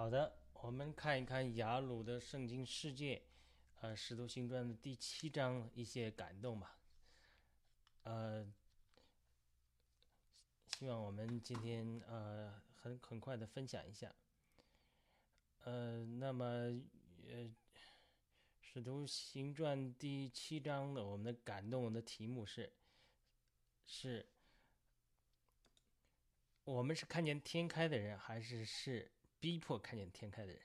好的，我们看一看雅鲁的圣经世界，使徒行传的第7章一些感动吧。希望我们今天很快的分享一下。那么使徒行传第7章的我们的感动的题目是我们是看见天开的人，还是逼迫看见天开的人？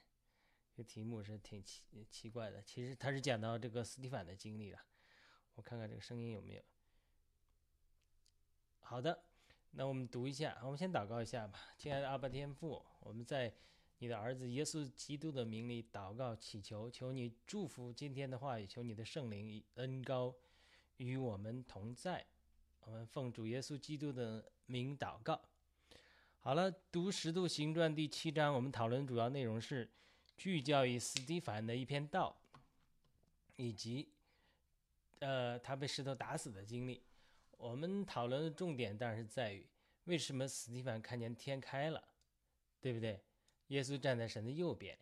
这个题目是挺奇怪的。其实他是讲到这个司提反的经历了。我看看这个声音有没有。好的，那我们读一下，我们先祷告一下吧。亲爱的阿爸天父，我们在你的儿子耶稣基督的名里祷告祈求，求你祝福今天的话语，求你的圣灵恩膏与我们同在。我们奉主耶稣基督的名祷告。好了，读《使徒行传》第7章，我们讨论主要内容是聚焦于司提反的一篇道，以及他被石头打死的经历。我们讨论的重点当然是在于为什么司提反看见天开了，对不对？耶稣站在神的右边，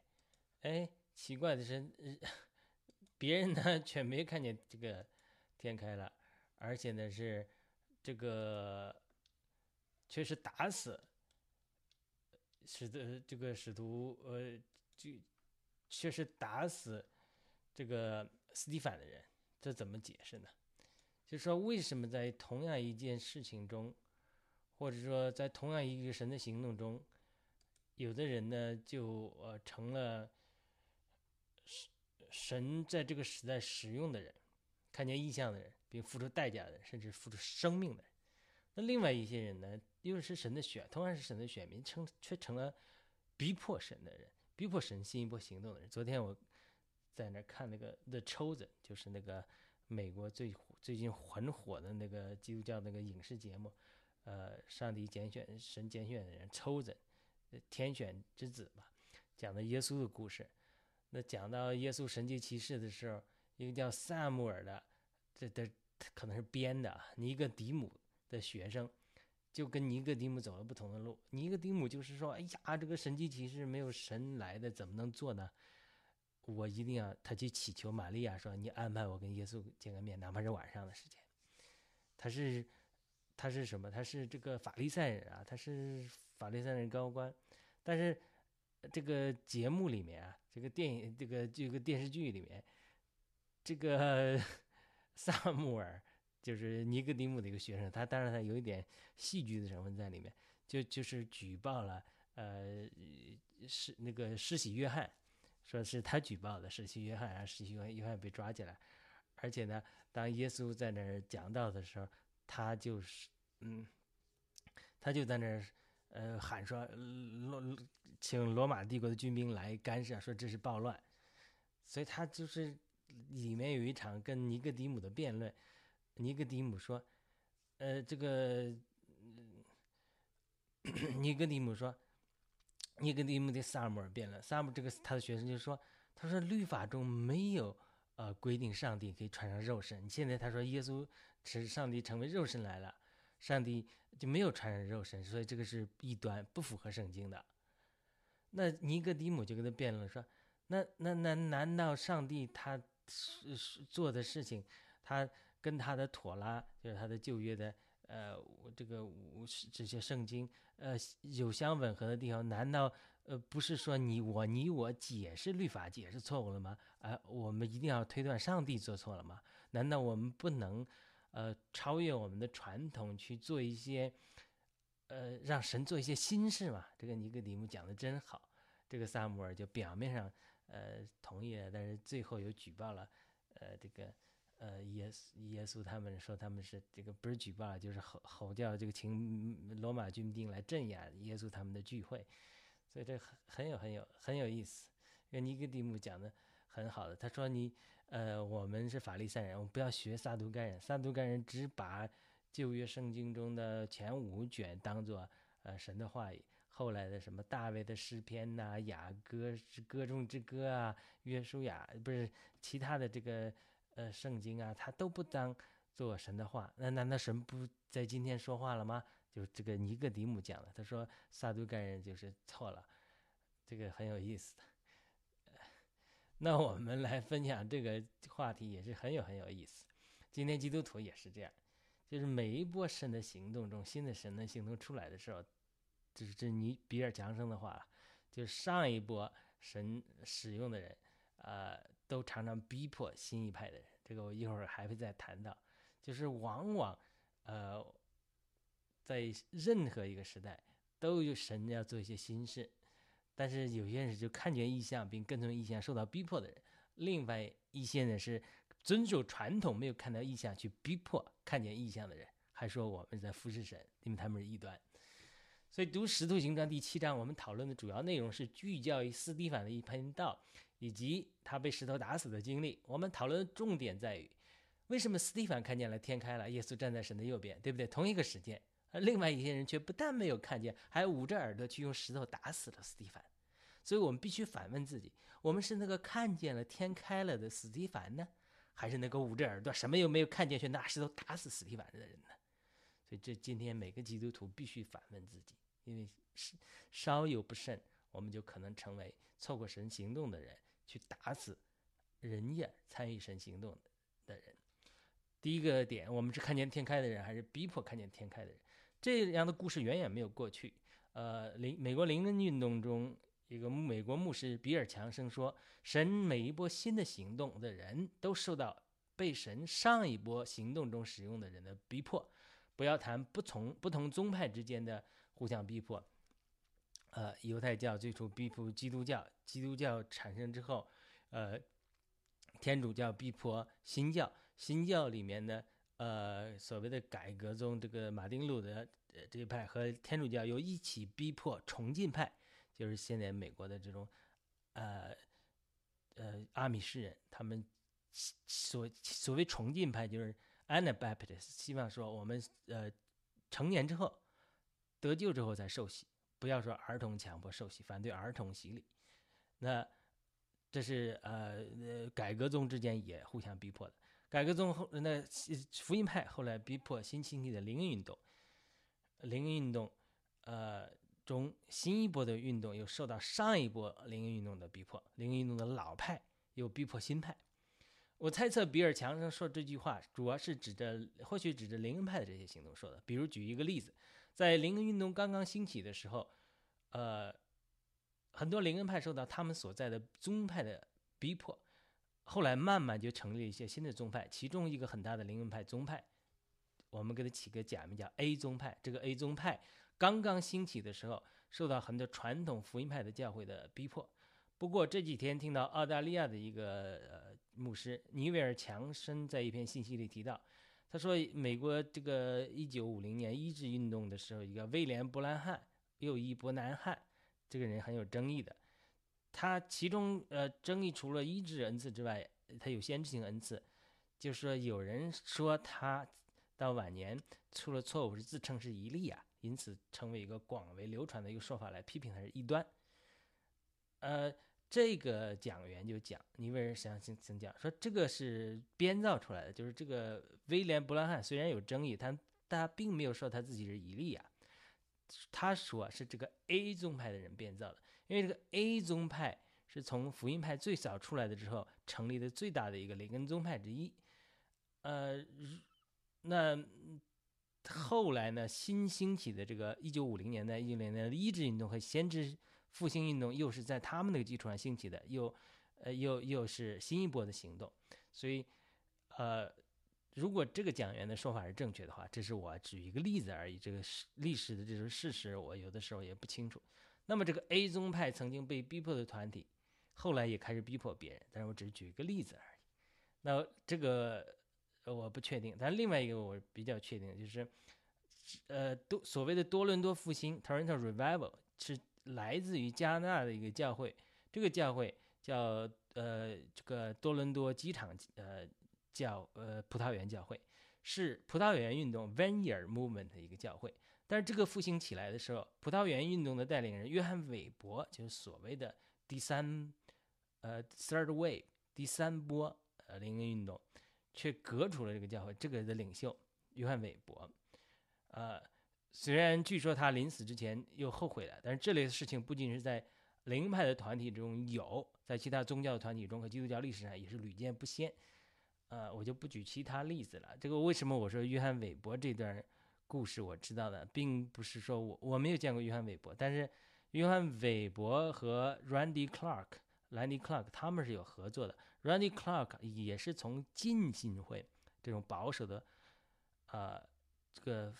奇怪的是，别人呢却没看见这个天开了，而且呢是这个却是打死。这个使徒确实打死这个司提反的人，这怎么解释呢？就是说，为什么在同样一件事情中，或者说在同样一个神的行动中，有的人呢就成了神在这个时代使用的人，看见异象的人，并付出代价的人，甚至付出生命的人。那另外一些人呢，又是神的选，同样是神的选民，却成了逼迫神的人，逼迫神进一步行动的人。昨天我在那看那个 The Chosen， 就是那个美国最近很火的那个基督教那个影视节目，上帝拣选，神拣选的人 Chosen， 天选之子吧，讲的耶稣的故事。那讲到耶稣神迹奇事的时候，一个叫萨姆尔的，这可能是编的，尼哥底母的学生就跟尼哥底母走了不同的路。尼哥底母就是说，这个神迹奇事没有神来的怎么能做呢？我一定要，他去祈求玛利亚说，你安排我跟耶稣见个面，哪怕是晚上的时间。他是什么？他是这个法利赛人啊，他是法利赛人高官。但是这个节目里面啊，这个电影这个电视剧里面，这个撒母耳就是尼哥底母的一个学生，他当然他有一点戏剧的成分在里面，就是举报了那个施洗约翰，说是他举报的施洗约翰，然后施洗约翰被抓起来。而且呢，当耶稣在那儿讲道的时候，他就在那儿喊说，请罗马帝国的军兵来干涉，说这是暴乱。所以他就是里面有一场跟尼哥底母的辩论。尼哥底母说，尼哥底母对撒母耳辩论，撒母这个他的学生就说，他说律法中没有规定上帝可以穿上肉身，现在他说耶稣是上帝成为肉身来了，上帝就没有穿上肉身，所以这个是异端，不符合圣经的。那尼哥底母就跟他辩论说，那难道上帝他做的事情，他跟他的妥拉，就是他的旧约的这些圣经有相吻合的地方，难道不是说你我解释律法解释错误了吗？我们一定要推断上帝做错了吗？难道我们不能超越我们的传统去做一些让神做一些新事吗？这个尼哥底母讲的真好。这个撒母耳就表面上同意了，但是最后又举报了耶稣他们，说他们是这个不是举报了，就是吼叫这个请罗马军兵来镇压耶稣他们的聚会。所以这很有意思。这个尼哥底母讲的很好的，他说我们是法利赛人，我们不要学撒都该人，撒都该人只把旧约圣经中的前5卷当作神的话语，后来的什么大卫的诗篇呐、雅歌是歌中之歌啊，约书亚不是其他的这个。圣经啊，他都不当做神的话，那难道神不在今天说话了吗？就这个尼哥底母讲了，他说撒都该人就是错了，这个很有意思的。那我们来分享这个话题也是很有意思。今天基督徒也是这样，就是每一波神的行动中，新的神的行动出来的时候，就是你比尔·强生的话，就是上一波神使用的人，都常常逼迫新一派的人。这个我一会儿还会再谈到。就是往往，在任何一个时代，都有神要做一些新事。但是有些人就看见异象并跟从异象受到逼迫的人，另外一些人是遵守传统没有看到异象去逼迫看见异象的人，还说我们在服侍神，因为他们是异端。所以读《使徒行传》第7章，我们讨论的主要内容是聚焦于司提反的一篇道以及他被石头打死的经历。我们讨论的重点在于为什么司提反看见了天开了，耶稣站在神的右边，对不对？同一个时间，而另外一些人却不但没有看见，还捂着耳朵去用石头打死了司提反。所以我们必须反问自己，我们是那个看见了天开了的司提反呢，还是那个捂着耳朵什么又没有看见却拿石头打死司提反的人呢？所以这今天每个基督徒必须反问自己，因为稍有不慎，我们就可能成为错过神行动的人，去打死人家参与神行动的人。第一个点，我们是看见天开的人，还是逼迫看见天开的人？这样的故事远远没有过去。美国灵恩运动中，一个美国牧师比尔·强生说，神每一波新的行动的人都受到被神上一波行动中使用的人的逼迫。不要谈不同宗派之间的互相逼迫。犹太教最初逼迫基督教，基督教产生之后，天主教逼迫新教，新教里面的所谓的改革宗，这个马丁路德这一派和天主教又一起逼迫崇敬派，就是现在美国的这种阿米什人，他们所谓崇敬派就是 Anabaptists， 希望说我们成年之后得救之后才受洗，不要说儿童强迫受洗，反对儿童洗礼。那这是改革宗之间也互相逼迫的。改革宗后，那福音派后来逼迫新兴起的灵恩运动，灵恩运动中新一波的运动又受到上一波灵恩运动的逼迫，灵恩运动的老派又逼迫新派。我猜测比尔·强生说这句话主要是或许指着灵恩派的这些行动说的。比如举一个例子，在灵恩运动刚刚兴起的时候，很多灵恩派受到他们所在的宗派的逼迫，后来慢慢就成立了一些新的宗派，其中一个很大的灵恩派宗派，我们给它起个假名叫 A 宗派。这个 A 宗派刚刚兴起的时候，受到很多传统福音派的教会的逼迫。不过这几天听到澳大利亚的一个牧师尼维尔·强生在一篇信息里提到，他说美国这个1950年医治运动的时候，一个威廉·伯南汉，右翼伯南汉，这个人很有争议的。他其中争议除了医治恩赐之外，他有先知性恩赐，就是说有人说他到晚年出了错误，是自称是以利亚，因此成为一个广为流传的一个说法来批评他是异端。这个讲员就讲，尼维尔想讲说这个是编造出来的，就是这个威廉·伯南汉虽然有争议，但他并没有说他自己是以利亚，他说是这个 A 宗派的人编造的。因为这个 A 宗派是从福音派最早出来的之后成立的最大的一个灵恩宗派之一。那后来呢，新兴起的这个1950年代的医治运动和先知复兴运动又是在他们那个基础上兴起的，又是新一波的行动。所以如果这个讲员的说法是正确的话，这是我举一个例子而已，这个历史的这种事实我有的时候也不清楚。那么这个 A 宗派曾经被逼迫的团体后来也开始逼迫别人，但是我只举一个例子而已。那这个我不确定，但另外一个我比较确定，就是所谓的多伦多复兴 Toronto Revival 是来自于加拿大的一个教会，这个教会叫这个多伦多机场叫葡萄园教会，是葡萄园运动 Vanier Movement 的一个教会。但是这个复兴起来的时候，葡萄园运动的带领人约翰·韦伯，就是所谓的第三third wave 第三波灵恩运动，却革除了这个教会。这个的领袖约翰·韦伯，虽然据说他临死之前又后悔了，但是这类事情不仅是在灵派的团体中有，在其他宗教的团体中和基督教历史上也是屡见不鲜。我就不举其他例子了。这个为什么我说约翰韦伯这段故事我知道的，并不是说我没有见过约翰韦伯，但是约翰韦伯和 Randy Clark 他们是有合作的。 Randy Clark 也是从浸信会这种保守的这个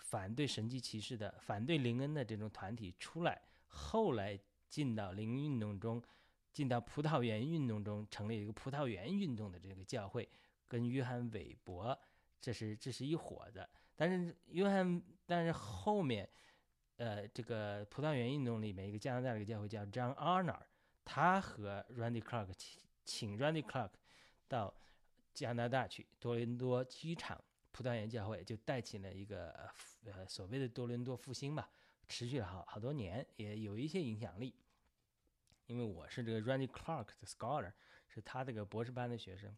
反对神迹奇事的、反对灵恩的这种团体出来，后来进到灵运动中，进到葡萄园运动中，成立一个葡萄园运动的这个教会，跟约翰韦伯这是一伙子。但是后面，这个葡萄园运动里面一个加拿大的一个教会叫 John Arnold， 他和 Randy Clark 请 Randy Clark 到加拿大去多伦多机场。葡萄园教会就带起了一个所谓的多伦多复兴吧，持续了好多年，也有一些影响力。因为我是这个 Randy Clark 的 scholar， 是他这个博士班的学生。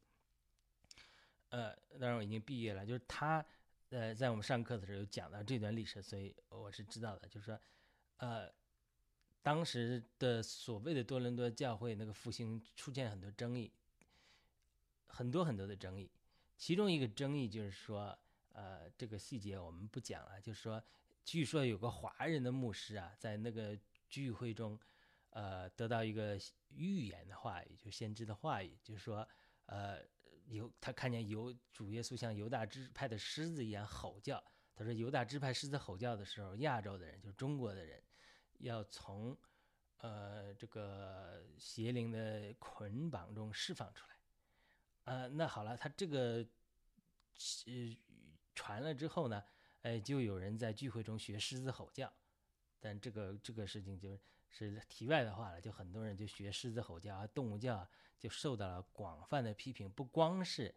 当然我已经毕业了，就是他在我们上课的时候讲到这段历史，所以我是知道的。就是说，当时的所谓的多伦多教会那个复兴出现很多争议，很多的争议。其中一个争议就是说，这个细节我们不讲了。就是说，据说有个华人的牧师啊，在那个聚会中，得到一个预言的话语，就先知的话语，就是说，他看见主耶稣像犹大支派的狮子一样吼叫。他说，犹大支派狮子吼叫的时候，亚洲的人，就是中国的人，要从这个邪灵的捆绑中释放出来。那好了，他这个传了之后呢，就有人在聚会中学狮子吼叫，但这个事情就是题外的话了，就很多人就学狮子吼叫啊、动物叫啊，就受到了广泛的批评，不光是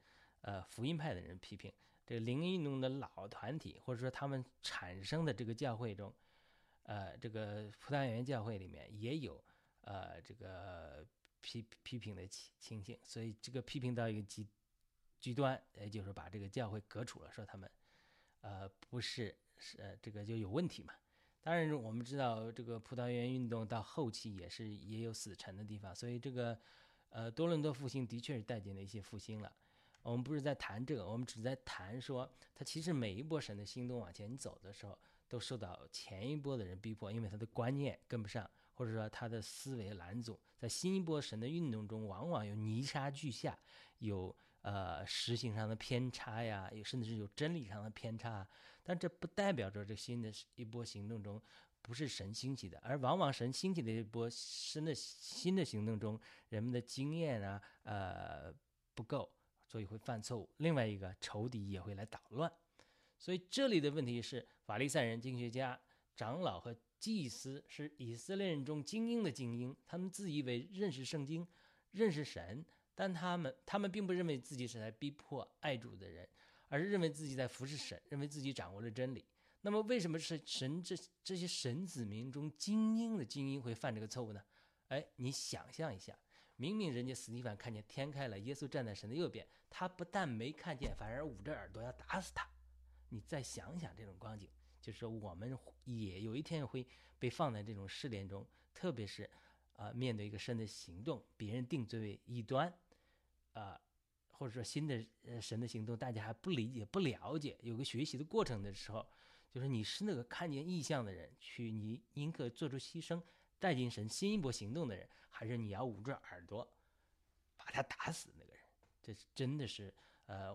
福音派的人批评，这个灵恩运动的老团体或者说他们产生的这个教会中，这个葡萄园教会里面也有这个批评的情形，所以这个批评到一个极端，也就是把这个教会革除了，说他们不是这个就有问题嘛。当然我们知道这个葡萄园运动到后期也有死沉的地方，所以这个多伦多复兴的确是带进了一些复兴了。我们不是在谈这个，我们只在谈说它其实每一波神的行动往前走的时候，都受到前一波的人逼迫，因为他的观念跟不上，或者说他的思维拦阻。在新一波神的运动中，往往有泥沙俱下，有实行上的偏差呀，甚至是有真理上的偏差。但这不代表着这新的一波行动中不是神兴起的，而往往神兴起的一波新的行动中，人们的经验啊不够，所以会犯错误。另外一个，仇敌也会来捣乱。所以这里的问题是，法利赛人、经学家、长老和祭司是以色列人中精英的精英，他们自以为认识圣经、认识神，但他们并不认为自己是来逼迫爱主的人，而是认为自己在服侍神，认为自己掌握了真理。那么为什么是这些神子民中精英的精英会犯这个错误呢？你想象一下，明明人家司提反看见天开了，耶稣站在神的右边，他不但没看见，反而捂着耳朵要打死他。你再想想这种光景，就是说我们也有一天会被放在这种试炼中，特别是面对一个神的行动，别人定罪为异端，或者说新的神的行动大家还不理解、不了解，有个学习的过程的时候，就是你是那个看见异象的人，你宁可做出牺牲，带进神新一波行动的人，还是你要捂住耳朵把他打死那个人？这真的是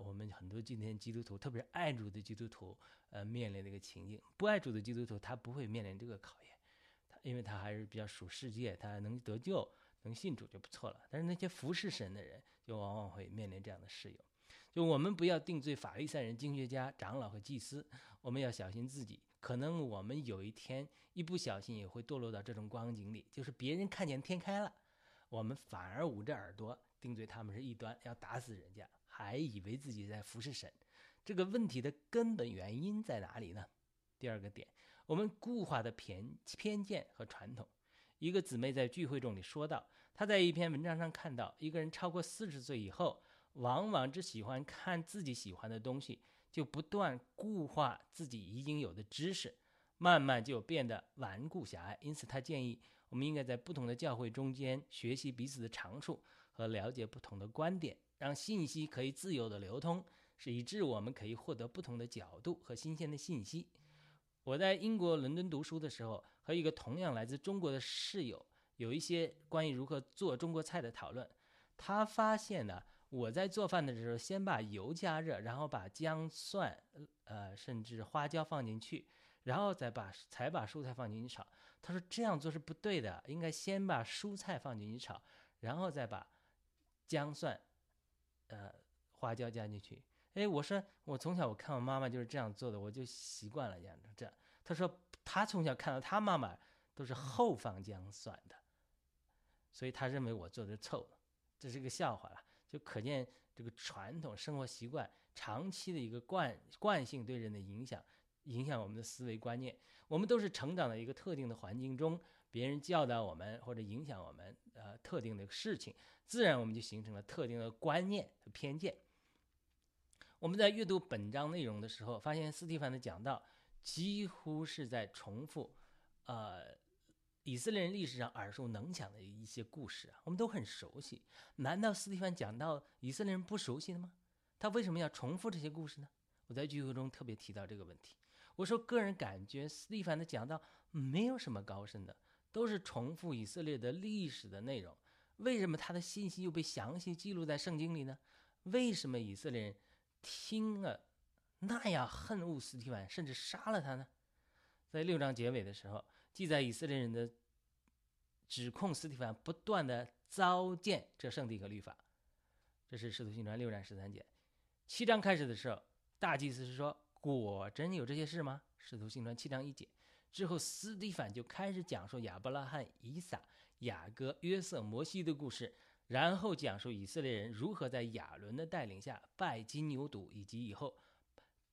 我们很多今天基督徒，特别是爱主的基督徒，面临的一个情境。不爱主的基督徒，他不会面临这个考验，因为他还是比较属世界，他能得救、能信主就不错了。但是那些服侍神的人，就往往会面临这样的试验。就我们不要定罪法利赛人、经学家、长老和祭司，我们要小心自己。可能我们有一天一不小心也会堕落到这种光景里，就是别人看见天开了，我们反而捂着耳朵定罪他们是异端，要打死人家。还以为自己在服侍神，这个问题的根本原因在哪里呢？第二个点，我们固化的偏见和传统。一个姊妹在聚会中里说到，她在一篇文章上看到，一个人超过40岁以后，往往只喜欢看自己喜欢的东西，就不断固化自己已经有的知识，慢慢就变得顽固狭隘。因此她建议我们应该在不同的教会中间学习彼此的长处和了解不同的观点，让信息可以自由的流通，以致我们可以获得不同的角度和新鲜的信息。我在英国伦敦读书的时候，和一个同样来自中国的室友有一些关于如何做中国菜的讨论。他发现呢，我在做饭的时候先把油加热，然后把姜蒜甚至花椒放进去，然后才把蔬菜放进去炒。他说这样做是不对的，应该先把蔬菜放进去炒，然后再把姜蒜花椒加进去。哎，我说我从小我看我妈妈就是这样做的，我就习惯了这样。他说他从小看到他妈妈都是后放姜蒜的，所以他认为我做的错了，这是个笑话了。就可见这个传统生活习惯长期的一个惯性对人的影响我们的思维观念。我们都是成长在一个特定的环境中，别人教导我们或者影响我们特定的事情，自然我们就形成了特定的观念和偏见。我们在阅读本章内容的时候，发现司提反的讲道几乎是在重复以色列人历史上耳熟能详的一些故事啊，我们都很熟悉。难道司提反讲到以色列人不熟悉的吗？他为什么要重复这些故事呢？我在聚会中特别提到这个问题，我说个人感觉司提反的讲道没有什么高深的，都是重复以色列的历史的内容。为什么他的信息又被详细记录在圣经里呢？为什么以色列人听了那样恨恶司提反，甚至杀了他呢？在六章结尾的时候，记载以色列人的指控司提反不断的糟践这圣地和律法，这是使徒行传6章13节。7章开始的时候，大祭司是说果真有这些事吗？使徒行传7章1节。之后司提反就开始讲述亚伯拉罕、以撒、雅各、约瑟、摩西的故事，然后讲述以色列人如何在亚伦的带领下拜金牛犊，以及以后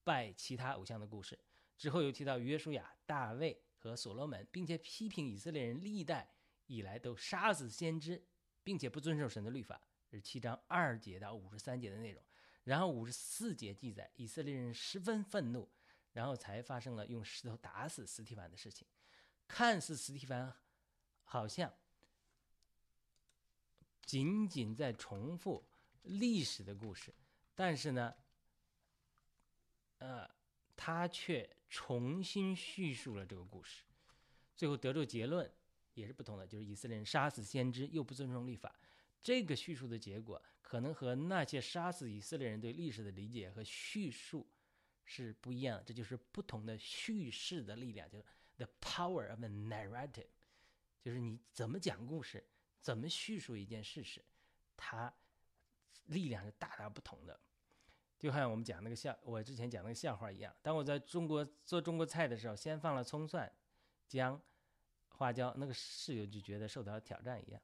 拜其他偶像的故事。之后又提到约书亚、大卫和所罗门，并且批评以色列人历代以来都杀死先知，并且不遵守神的律法，是7章2节到53节的内容。然后54节记载以色列人十分愤怒，然后才发生了用石头打死司提反的事情。看似司提反好像仅仅在重复历史的故事，但是呢他却重新叙述了这个故事，最后得出结论也是不同的，就是以色列人杀死先知又不尊重律法。这个叙述的结果可能和那些杀死以色列人对历史的理解和叙述是不一样的，这就是不同的叙事的力量，就是 the power of a narrative， 就是你怎么讲故事，怎么叙述一件事实，它力量是大大不同的。就像我们讲那个我之前讲那个笑话一样，当我在中国做中国菜的时候，先放了葱蒜、姜、花椒，那个室友就觉得受到挑战一样。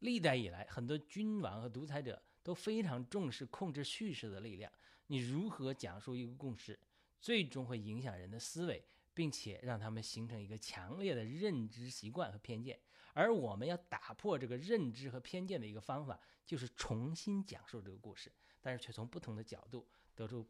历代以来，很多君王和独裁者都非常重视控制叙事的力量。你如何讲述一个故事，最终会影响人的思维，并且让他们形成一个强烈的认知习惯和偏见。而我们要打破这个认知和偏见的一个方法，就是重新讲述这个故事，但是却从不同的角度得出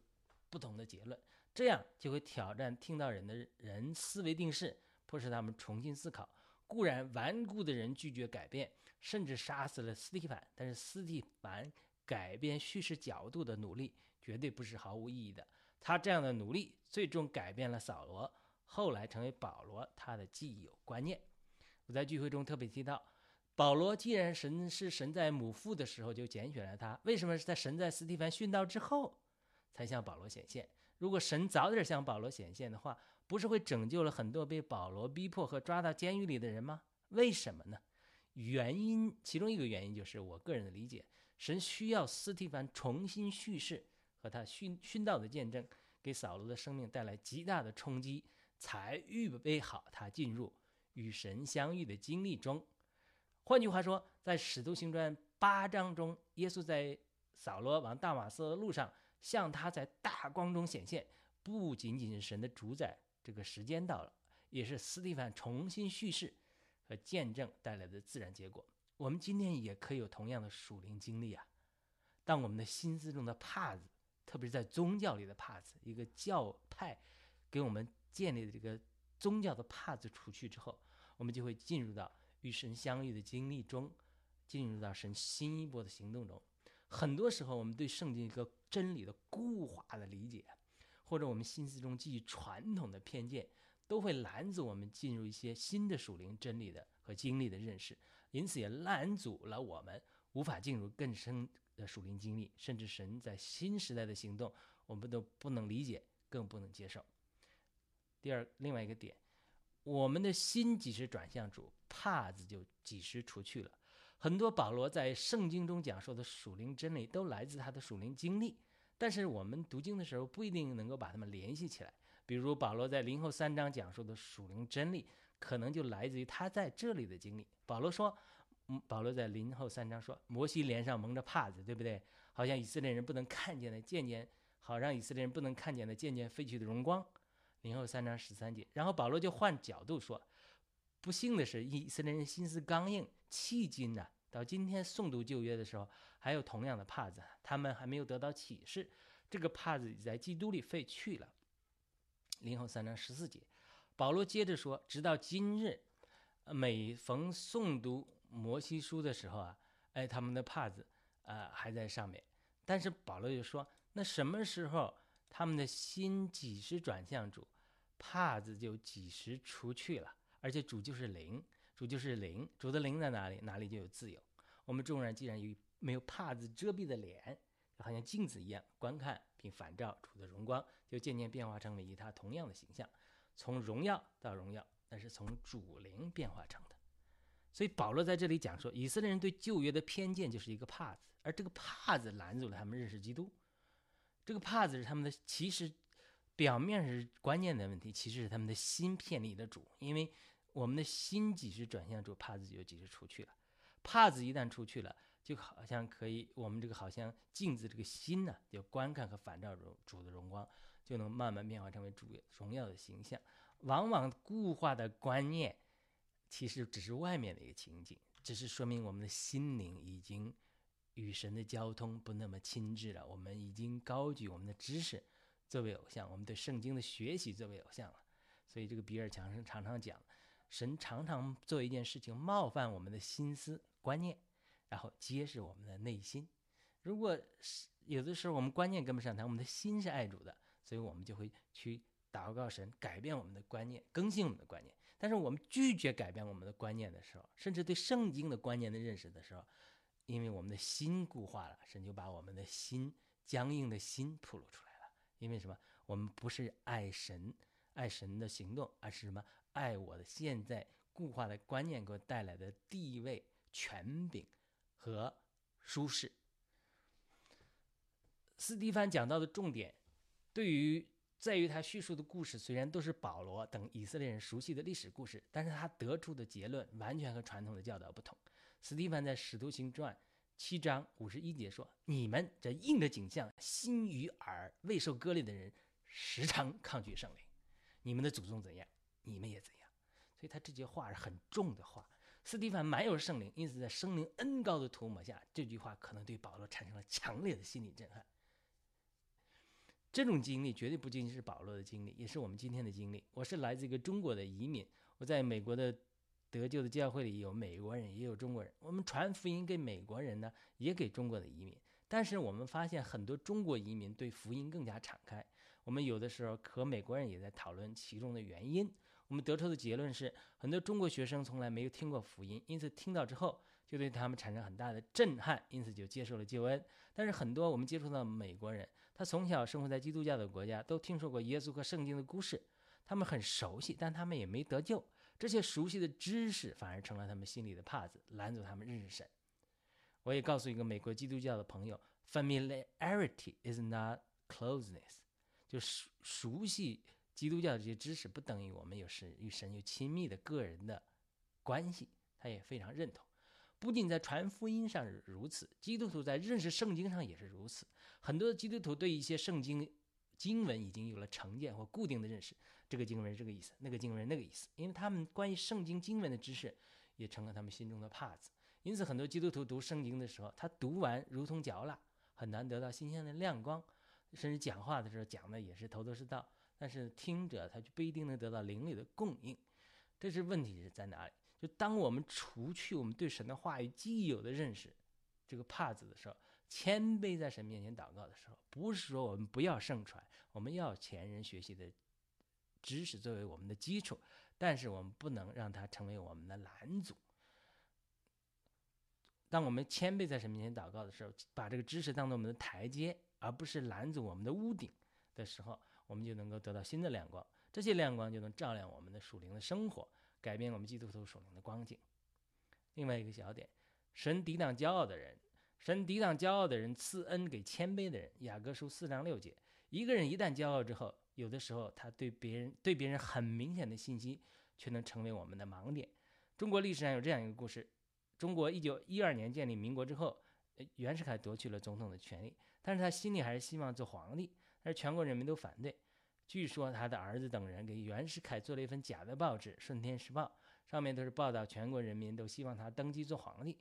不同的结论。这样就会挑战听到人的人思维定式，迫使他们重新思考。固然顽固的人拒绝改变，甚至杀死了司提反，但是司提反改变叙事角度的努力绝对不是毫无意义的。他这样的努力最终改变了扫罗，后来成为保罗他的既有观念。我在聚会中特别提到，保罗既然神在母腹的时候就拣选了他，为什么是在神在司提反殉道之后才向保罗显现？如果神早点向保罗显现的话，不是会拯救了很多被保罗逼迫和抓到监狱里的人吗？为什么呢？其中一个原因就是我个人的理解，神需要司提反重新叙事和他殉道的见证，给扫罗的生命带来极大的冲击，才预备好他进入与神相遇的经历中。换句话说，在使徒行传8章中，耶稣在扫罗往大马色的路上向他在大光中显现，不仅仅是神的主宰这个时间到了，也是司提反重新叙事和见证带来的自然结果。我们今天也可以有同样的属灵经历啊！当我们的心思中的帕子，特别是在宗教里的帕子，一个教派给我们建立的这个宗教的帕子除去之后，我们就会进入到与神相遇的经历中，进入到神新一波的行动中。很多时候我们对圣经一个真理的固化的理解，或者我们心思中基于传统的偏见，都会拦阻我们进入一些新的属灵真理的和经历的认识，因此也拦阻了我们无法进入更深的属灵经历，甚至神在新时代的行动我们都不能理解，更不能接受。另外一个点，我们的心几时转向主，帕子就几时除去了。很多保罗在圣经中讲说的属灵真理都来自他的属灵经历，但是我们读经的时候不一定能够把它们联系起来。比如保罗在林后3章讲述的属灵真理，可能就来自于他在这里的经历。保罗在林后3章说，摩西脸上蒙着帕子，对不对？好像以色列人不能看见的渐渐，好让以色列人不能看见的渐渐飞去的荣光。林后3章13节。然后保罗就换角度说，不幸的是以色列人心思刚硬，迄今啊，到今天诵读旧约的时候，还有同样的帕子，他们还没有得到启示，这个帕子在基督里废去了。林后3章14节，保罗接着说，直到今日，每逢诵读摩西书的时候啊，他们的帕子还在上面。但是保罗就说，那什么时候他们的心几时转向主，帕子就几时除去了。而且主就是灵，主就是灵，主的灵在哪里，哪里就有自由。我们众人既然没有帕子遮蔽的脸，好像镜子一样观看并反照主的荣光，就渐渐变化成了与他同样的形象，从荣耀到荣耀，那是从主灵变化成的。所以保罗在这里讲说，以色列人对旧约的偏见就是一个帕子，而这个帕子拦阻了他们认识基督。这个帕子是他们的，其实表面是关键的问题，其实是他们的心偏离了主。因为我们的心几时转向主，帕子就几时除去了。帕子一旦除去了，就好像可以，我们这个好像镜子，这个心呢，就观看和反照主的荣光，就能慢慢变化成为主荣耀的形象。往往固化的观念，其实只是外面的一个情景，只是说明我们的心灵已经与神的交通不那么亲近了。我们已经高举我们的知识作为偶像，我们对圣经的学习作为偶像了。所以这个比尔强生常常讲，神常常做一件事情，冒犯我们的心思观念，然后揭示我们的内心。如果有的时候我们观念跟不上他，我们的心是爱主的，所以我们就会去祷告神改变我们的观念，更新我们的观念。但是我们拒绝改变我们的观念的时候，甚至对圣经的观念的认识的时候，因为我们的心固化了，神就把我们的心僵硬的心暴露出来了。因为什么？我们不是爱神，爱神的行动，而是什么？爱我的现在固化的观念给我带来的地位、权柄和舒适。司提反讲到的重点，在于他叙述的故事虽然都是保罗等以色列人熟悉的历史故事，但是他得出的结论完全和传统的教导不同。司提反在《使徒行传》7章51节说：“你们这硬的景象、心与耳未受割裂的人，时常抗拒圣灵。你们的祖宗怎样，你们也怎样。”所以他这句话是很重的话。司提反满有圣灵，因此在圣灵恩膏的涂抹下，这句话可能对保罗产生了强烈的心理震撼。这种经历绝对不仅仅是保罗的经历，也是我们今天的经历。我是来自一个中国的移民，我在美国的得救的教会里有美国人也有中国人，我们传福音给美国人呢，也给中国的移民。但是我们发现很多中国移民对福音更加敞开，我们有的时候和美国人也在讨论其中的原因。我们得出的结论是，很多中国学生从来没有听过福音，因此听到之后就对他们产生很大的震撼，因此就接受了救恩。但是很多我们接触到美国人，他从小生活在基督教的国家，都听说过耶稣和圣经的故事，他们很熟悉，但他们也没得救。这些熟悉的知识反而成了他们心里的帕子，拦阻他们认识神。我也告诉一个美国基督教的朋友 ，Familiarity is not closeness， 就熟悉基督教的这些知识不等于我们有与神有亲密的个人的关系，他也非常认同。不仅在传福音上如此，基督徒在认识圣经上也是如此。很多基督徒对一些圣经经文已经有了成见或固定的认识，这个经文是这个意思，那个经文是那个意思，因为他们关于圣经经文的知识也成了他们心中的帕子。因此很多基督徒读圣经的时候，他读完如同嚼蜡，很难得到新鲜的亮光，甚至讲话的时候讲的也是头头是道，但是听者他就不一定能得到灵里的供应。这是问题是在哪里？就当我们除去我们对神的话语既有的认识这个帕子的时候，谦卑在神面前祷告的时候，不是说我们不要圣传，我们要前人学习的知识作为我们的基础，但是我们不能让它成为我们的拦阻。当我们谦卑在神面前祷告的时候，把这个知识当作我们的台阶，而不是拦阻我们的屋顶的时候，我们就能够得到新的亮光，这些亮光就能照亮我们的属灵的生活，改变我们基督徒属灵的光景。另外一个小点，神抵挡骄傲的人赐恩给谦卑的人。雅各书4章6节，一个人一旦骄傲之后，有的时候他对别人很明显的信息却能成为我们的盲点。中国历史上有这样一个故事，中国1912年建立民国之后，袁世凯夺去了总统的权利，但是他心里还是希望做皇帝，但是全国人民都反对。据说他的儿子等人给袁世凯做了一份假的报纸《顺天时报》，上面都是报道全国人民都希望他登基做皇帝。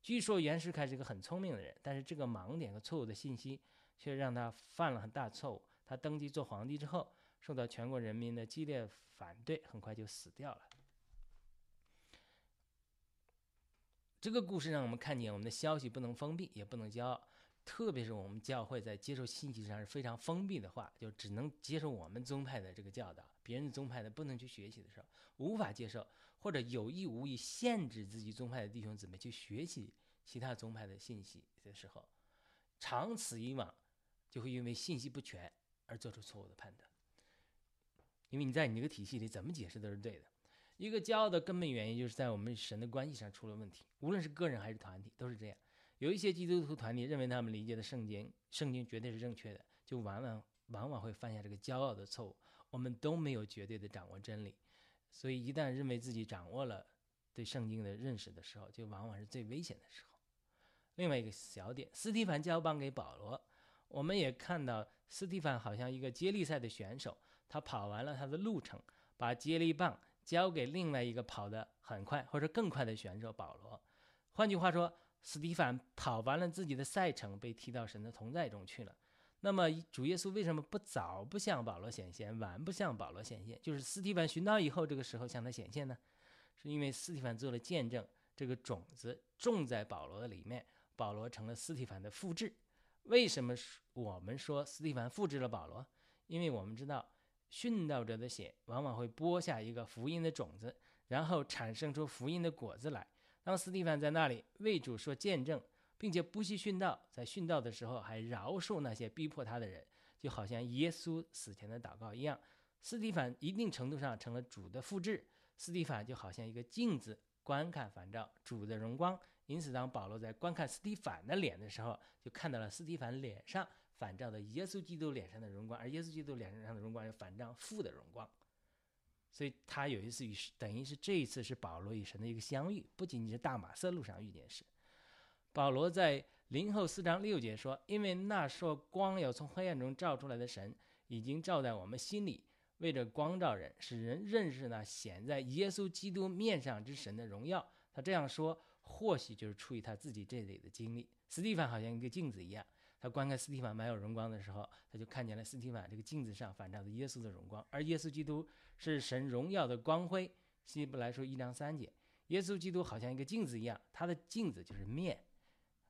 据说袁世凯是个很聪明的人，但是这个盲点和错误的信息却让他犯了很大错误。他登基做皇帝之后，受到全国人民的激烈反对，很快就死掉了。这个故事让我们看见，我们的消息不能封闭，也不能骄傲。特别是我们教会在接受信息上是非常封闭的话，就只能接受我们宗派的这个教导，别人宗派的不能去学习的时候，无法接受，或者有意无意限制自己宗派的弟兄姊妹去学习其他宗派的信息的时候，长此以往，就会因为信息不全而做出错误的判断。因为你在你这个体系里怎么解释都是对的。一个骄傲的根本原因就是在我们神的关系上出了问题，无论是个人还是团体都是这样。有一些基督徒团体认为他们理解的圣经绝对是正确的，就往往会犯下这个骄傲的错误。我们都没有绝对的掌握真理，所以一旦认为自己掌握了对圣经的认识的时候，就往往是最危险的时候。另外一个小点，斯蒂凡交棒给保罗。我们也看到斯蒂凡好像一个接力赛的选手，他跑完了他的路程，把接力棒交给另外一个跑得很快或者更快的选手保罗。换句话说，斯蒂凡跑完了自己的赛程，被踢到神的同在中去了。那么主耶稣为什么早不向保罗显现，晚不向保罗显现，就是斯蒂凡寻道以后这个时候向他显现呢？是因为斯蒂凡做了见证，这个种子种在保罗的里面，保罗成了斯蒂凡的复制。为什么我们说斯蒂凡复制了保罗？因为我们知道殉道者的血往往会播下一个福音的种子，然后产生出福音的果子来。当斯蒂凡在那里为主说见证，并且不惜殉道，在殉道的时候还饶恕那些逼迫他的人，就好像耶稣死前的祷告一样，斯蒂凡一定程度上成了主的复制。斯蒂凡就好像一个镜子，观看反照主的荣光，因此当保罗在观看斯蒂凡的脸的时候，就看到了斯蒂凡脸上反照的耶稣基督脸上的荣光，而耶稣基督脸上的荣光又反照父的荣光。所以他有一次等于是这一次是保罗与神的一个相遇，不仅仅是大马色路上遇见神。保罗在林后4章6节说，因为那说光要从黑暗中照出来的神已经照在我们心里，为着光照人，使人认识那显在耶稣基督面上之神的荣耀。他这样说或许就是出于他自己这里的经历。斯蒂凡好像一个镜子一样，他观看斯蒂凡满有荣光的时候，他就看见了斯蒂凡这个镜子上反照的耶稣的荣光，而耶稣基督是神荣耀的光辉。希伯来书1章3节，耶稣基督好像一个镜子一样，他的镜子就是面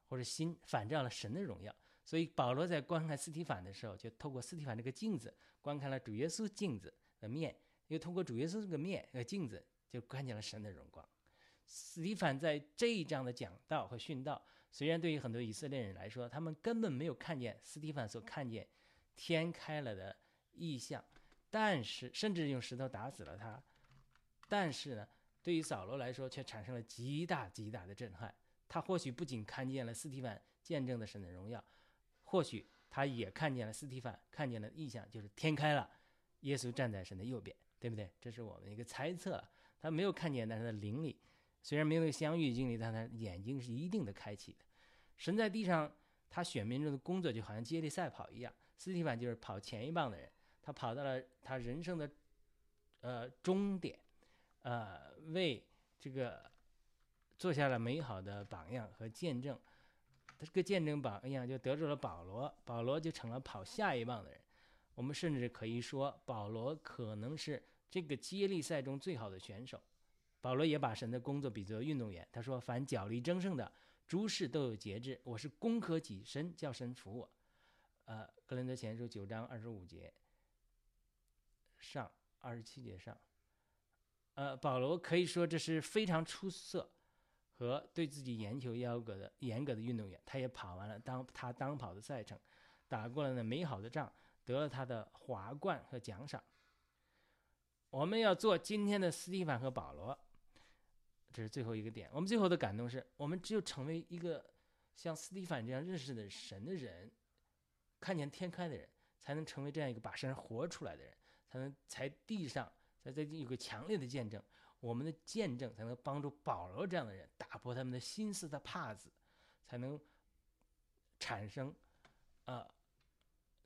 或者心，反照了神的荣耀。所以保罗在观看斯蒂凡的时候，就透过斯蒂凡这个镜子观看了主耶稣镜子的面，又透过主耶稣这个面镜子就看见了神的荣光。斯蒂凡在这一章的讲道和训道，虽然对于很多以色列人来说，他们根本没有看见斯蒂凡所看见天开了的异象，但是甚至用石头打死了他，但是呢，对于扫罗来说却产生了极大极大的震撼。他或许不仅看见了斯蒂凡见证的神的荣耀，或许他也看见了斯蒂凡看见了异象，就是天开了，耶稣站在神的右边，对不对？这是我们一个猜测。他没有看见，但是他灵里虽然没有相遇经历，但他眼睛是一定的开启的。神在地上他选民中的工作就好像接力赛跑一样，斯蒂凡就是跑前一棒的人，他跑到了他人生的终点，为这个做下了美好的榜样和见证。这个见证榜样就得住了保罗，保罗就成了跑下一棒的人。我们甚至可以说保罗可能是这个接力赛中最好的选手，保罗也把神的工作比作运动员，他说：“凡脚力争胜的，诸事都有节制。我是攻克己身，叫神服我。”格林多前书9章25节上27节上，保罗可以说这是非常出色和对自己要求严格的运动员。他也跑完了当跑的赛程，打过了那美好的仗，得了他的华冠和奖赏。我们要做今天的斯蒂凡和保罗。这是最后一个点，我们最后的感动是，我们只有成为一个像斯蒂凡这样认识的神的人，看见天开的人，才能成为这样一个把神活出来的人，才地上才有个强烈的见证。我们的见证才能帮助保罗这样的人打破他们的心思的帕子，才能产生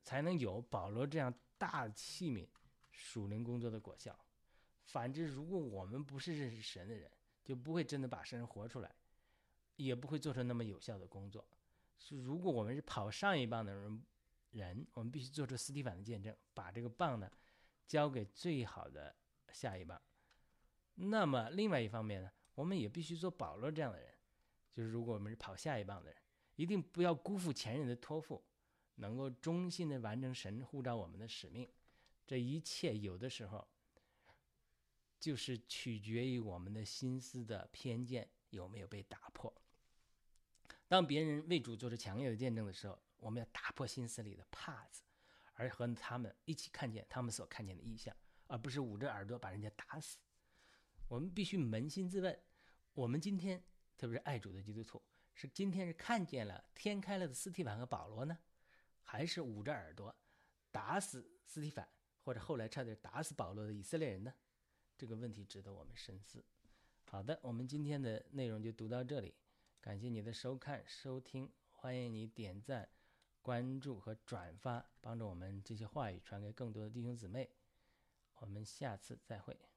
才能有保罗这样大器皿属灵工作的果效。反之，如果我们不是认识神的人，就不会真的把神活出来，也不会做出那么有效的工作。如果我们是跑上一棒的人，我们必须做出斯蒂凡的见证，把这个棒呢交给最好的下一棒。那么另外一方面呢，我们也必须做保罗这样的人，就是如果我们是跑下一棒的人，一定不要辜负前人的托付，能够忠心的完成神呼召我们的使命。这一切有的时候就是取决于我们的心思的偏见有没有被打破。当别人为主做出强烈的见证的时候，我们要打破心思里的帕子，而和他们一起看见他们所看见的异象，而不是捂着耳朵把人家打死。我们必须扪心自问，我们今天特别是爱主的基督徒，是今天是看见了天开了的斯蒂凡和保罗呢，还是捂着耳朵打死斯蒂凡，或者后来差点打死保罗的以色列人呢？这个问题值得我们深思。好的，我们今天的内容就读到这里，感谢你的收看收听，欢迎你点赞关注和转发，帮助我们这些话语传给更多的弟兄姊妹。我们下次再会。